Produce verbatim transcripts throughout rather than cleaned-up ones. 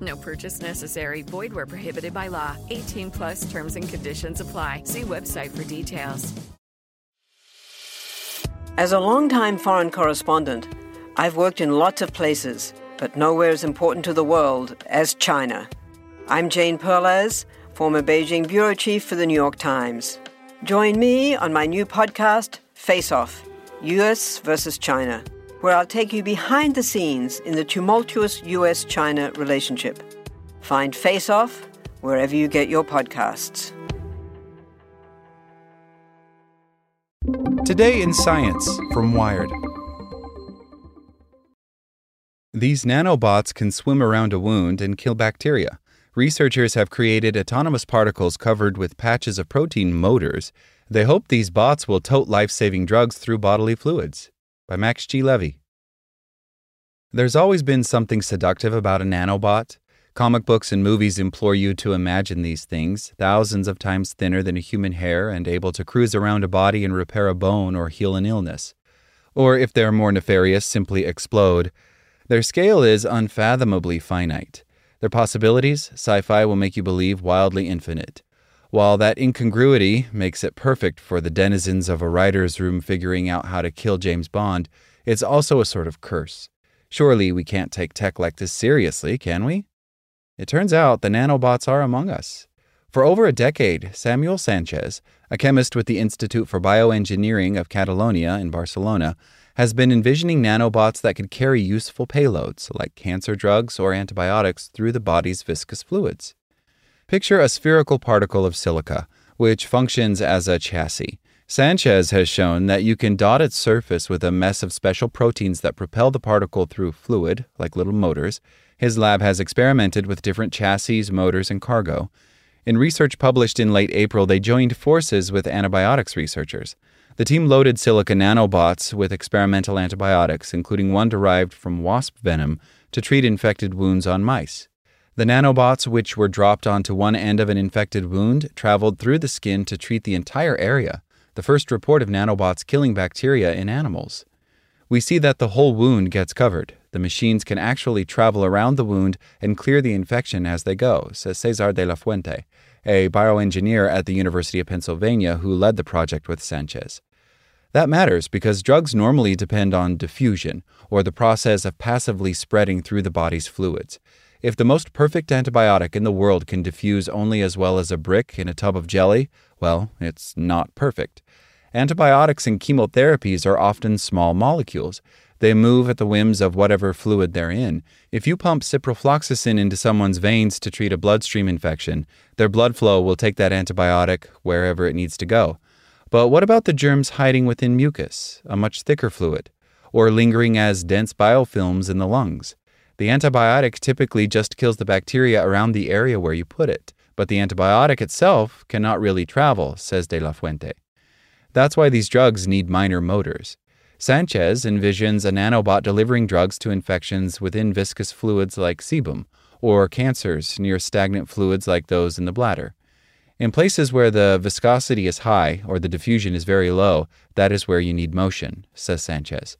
No purchase necessary. Void where prohibited by law. eighteen plus terms and conditions apply. See website for details. As a longtime foreign correspondent, I've worked in lots of places, but nowhere as important to the world as China. I'm Jane Perlez, former Beijing bureau chief for The New York Times. Join me on my new podcast, Face Off, U S versus China, where I'll take you behind the scenes in the tumultuous U S China relationship. Find Face Off wherever you get your podcasts. Today in Science from Wired. These nanobots can swim around a wound and kill bacteria. Researchers have created autonomous particles covered with patches of protein motors. They hope these bots will tote life-saving drugs through bodily fluids. By Max G. Levy. There's always been something seductive about a nanobot. Comic books and movies implore you to imagine these things, thousands of times thinner than a human hair and able to cruise around a body and repair a bone or heal an illness. Or, if they're more nefarious, simply explode. Their scale is unfathomably finite. Their possibilities, sci-fi will make you believe, wildly infinite. While that incongruity makes it perfect for the denizens of a writer's room figuring out how to kill James Bond, it's also a sort of curse. Surely we can't take tech like this seriously, can we? It turns out the nanobots are among us. For over a decade, Samuel Sanchez, a chemist with the Institute for Bioengineering of Catalonia in Barcelona, has been envisioning nanobots that could carry useful payloads, like cancer drugs or antibiotics, through the body's viscous fluids. Picture a spherical particle of silica, which functions as a chassis. Sanchez has shown that you can dot its surface with a mess of special proteins that propel the particle through fluid, like little motors. His lab has experimented with different chassis, motors, and cargo. In research published in late April, they joined forces with antibiotics researchers. The team loaded silica nanobots with experimental antibiotics, including one derived from wasp venom, to treat infected wounds on mice. The nanobots, which were dropped onto one end of an infected wound, traveled through the skin to treat the entire area, the first report of nanobots killing bacteria in animals. We see that the whole wound gets covered. The machines can actually travel around the wound and clear the infection as they go, says Cesar de la Fuente, a bioengineer at the University of Pennsylvania who led the project with Sanchez. That matters because drugs normally depend on diffusion, or the process of passively spreading through the body's fluids. If the most perfect antibiotic in the world can diffuse only as well as a brick in a tub of jelly, well, it's not perfect. Antibiotics and chemotherapies are often small molecules. They move at the whims of whatever fluid they're in. If you pump ciprofloxacin into someone's veins to treat a bloodstream infection, their blood flow will take that antibiotic wherever it needs to go. But what about the germs hiding within mucus, a much thicker fluid, or lingering as dense biofilms in the lungs? The antibiotic typically just kills the bacteria around the area where you put it, but the antibiotic itself cannot really travel, says De La Fuente. That's why these drugs need minor motors. Sanchez envisions a nanobot delivering drugs to infections within viscous fluids like sebum, or cancers near stagnant fluids like those in the bladder. In places where the viscosity is high or the diffusion is very low, that is where you need motion, says Sanchez.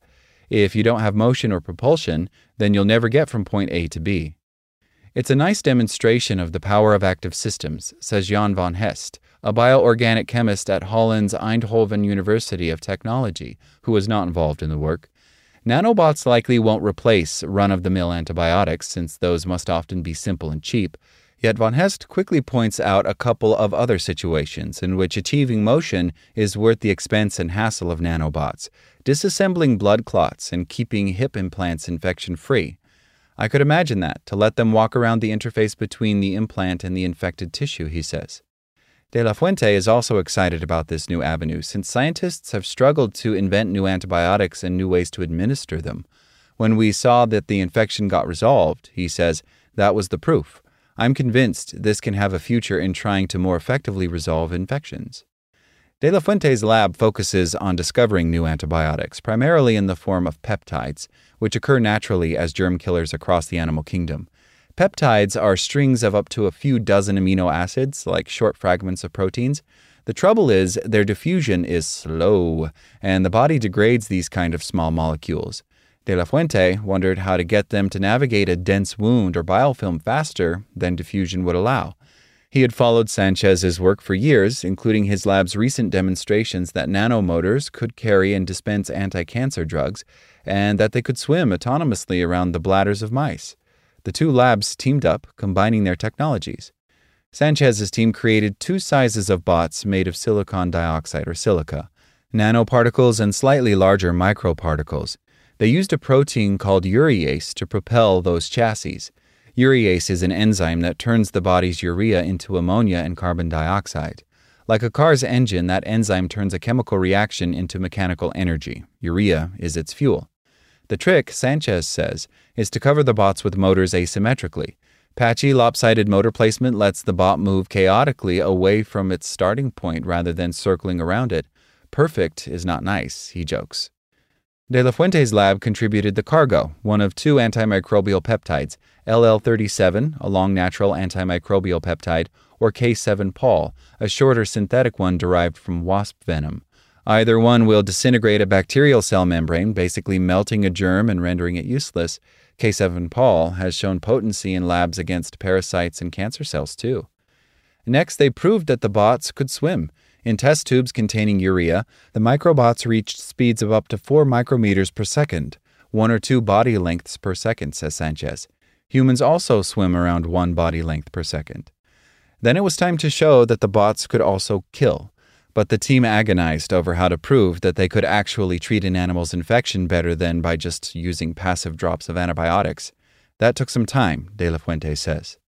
If you don't have motion or propulsion, then you'll never get from point A to B. It's a nice demonstration of the power of active systems, says Jan van Hest, a bioorganic chemist at Holland's Eindhoven University of Technology, who was not involved in the work. Nanobots likely won't replace run-of-the-mill antibiotics, since those must often be simple and cheap. Yet Van Hest quickly points out a couple of other situations in which achieving motion is worth the expense and hassle of nanobots, disassembling blood clots and keeping hip implants infection-free. I could imagine that, to let them walk around the interface between the implant and the infected tissue, he says. De La Fuente is also excited about this new avenue, since scientists have struggled to invent new antibiotics and new ways to administer them. When we saw that the infection got resolved, he says, that was the proof. I'm convinced this can have a future in trying to more effectively resolve infections. De La Fuente's lab focuses on discovering new antibiotics, primarily in the form of peptides, which occur naturally as germ killers across the animal kingdom. Peptides are strings of up to a few dozen amino acids, like short fragments of proteins. The trouble is, their diffusion is slow, and the body degrades these kind of small molecules. De La Fuente wondered how to get them to navigate a dense wound or biofilm faster than diffusion would allow. He had followed Sanchez's work for years, including his lab's recent demonstrations that nanomotors could carry and dispense anti-cancer drugs, and that they could swim autonomously around the bladders of mice. The two labs teamed up, combining their technologies. Sanchez's team created two sizes of bots made of silicon dioxide or silica, nanoparticles and slightly larger microparticles. They used a protein called urease to propel those chassis. Urease is an enzyme that turns the body's urea into ammonia and carbon dioxide. Like a car's engine, that enzyme turns a chemical reaction into mechanical energy. Urea is its fuel. The trick, Sanchez says, is to cover the bots with motors asymmetrically. Patchy, lopsided motor placement lets the bot move chaotically away from its starting point rather than circling around it. Perfect is not nice, he jokes. De La Fuente's lab contributed the cargo, one of two antimicrobial peptides, L L thirty-seven, a long natural antimicrobial peptide, or K seven P O L, a shorter synthetic one derived from wasp venom. Either one will disintegrate a bacterial cell membrane, basically melting a germ and rendering it useless. K seven P O L has shown potency in labs against parasites and cancer cells too. Next, they proved that the bots could swim. In test tubes containing urea, the microbots reached speeds of up to four micrometers per second, one or two body lengths per second, says Sanchez. Humans also swim around one body length per second. Then it was time to show that the bots could also kill, but the team agonized over how to prove that they could actually treat an animal's infection better than by just using passive drops of antibiotics. That took some time, De La Fuente says.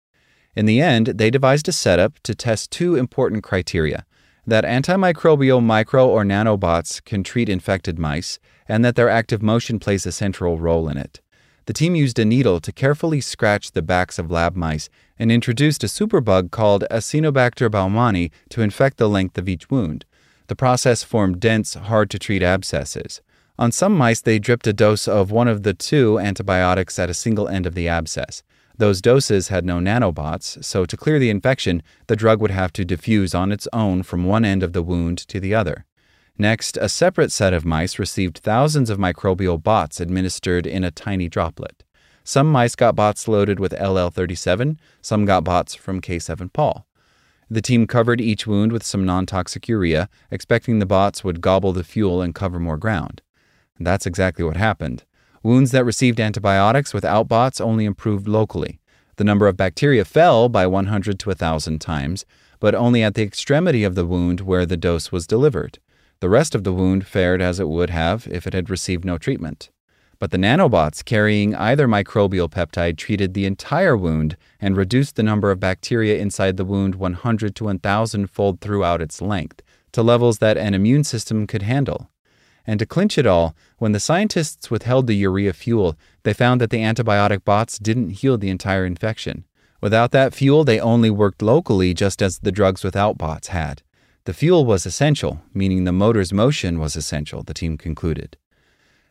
In the end, they devised a setup to test two important criteria: that antimicrobial micro or nanobots can treat infected mice, and that their active motion plays a central role in it. The team used a needle to carefully scratch the backs of lab mice and introduced a superbug called Acinetobacter baumannii to infect the length of each wound. The process formed dense, hard-to-treat abscesses. On some mice, they dripped a dose of one of the two antibiotics at a single end of the abscess. Those doses had no nanobots, so to clear the infection, the drug would have to diffuse on its own from one end of the wound to the other. Next, a separate set of mice received thousands of microbial bots administered in a tiny droplet. Some mice got bots loaded with L L thirty-seven, some got bots from K seven P O L. The team covered each wound with some non-toxic urea, expecting the bots would gobble the fuel and cover more ground. And that's exactly what happened. Wounds that received antibiotics without bots only improved locally. The number of bacteria fell by one hundred to one thousand times, but only at the extremity of the wound where the dose was delivered. The rest of the wound fared as it would have if it had received no treatment. But the nanobots carrying either microbial peptide treated the entire wound and reduced the number of bacteria inside the wound one hundred to one thousand fold throughout its length, to levels that an immune system could handle. And to clinch it all, when the scientists withheld the urea fuel, they found that the antibiotic bots didn't heal the entire infection. Without that fuel, they only worked locally, just as the drugs without bots had. The fuel was essential, meaning the motor's motion was essential, the team concluded.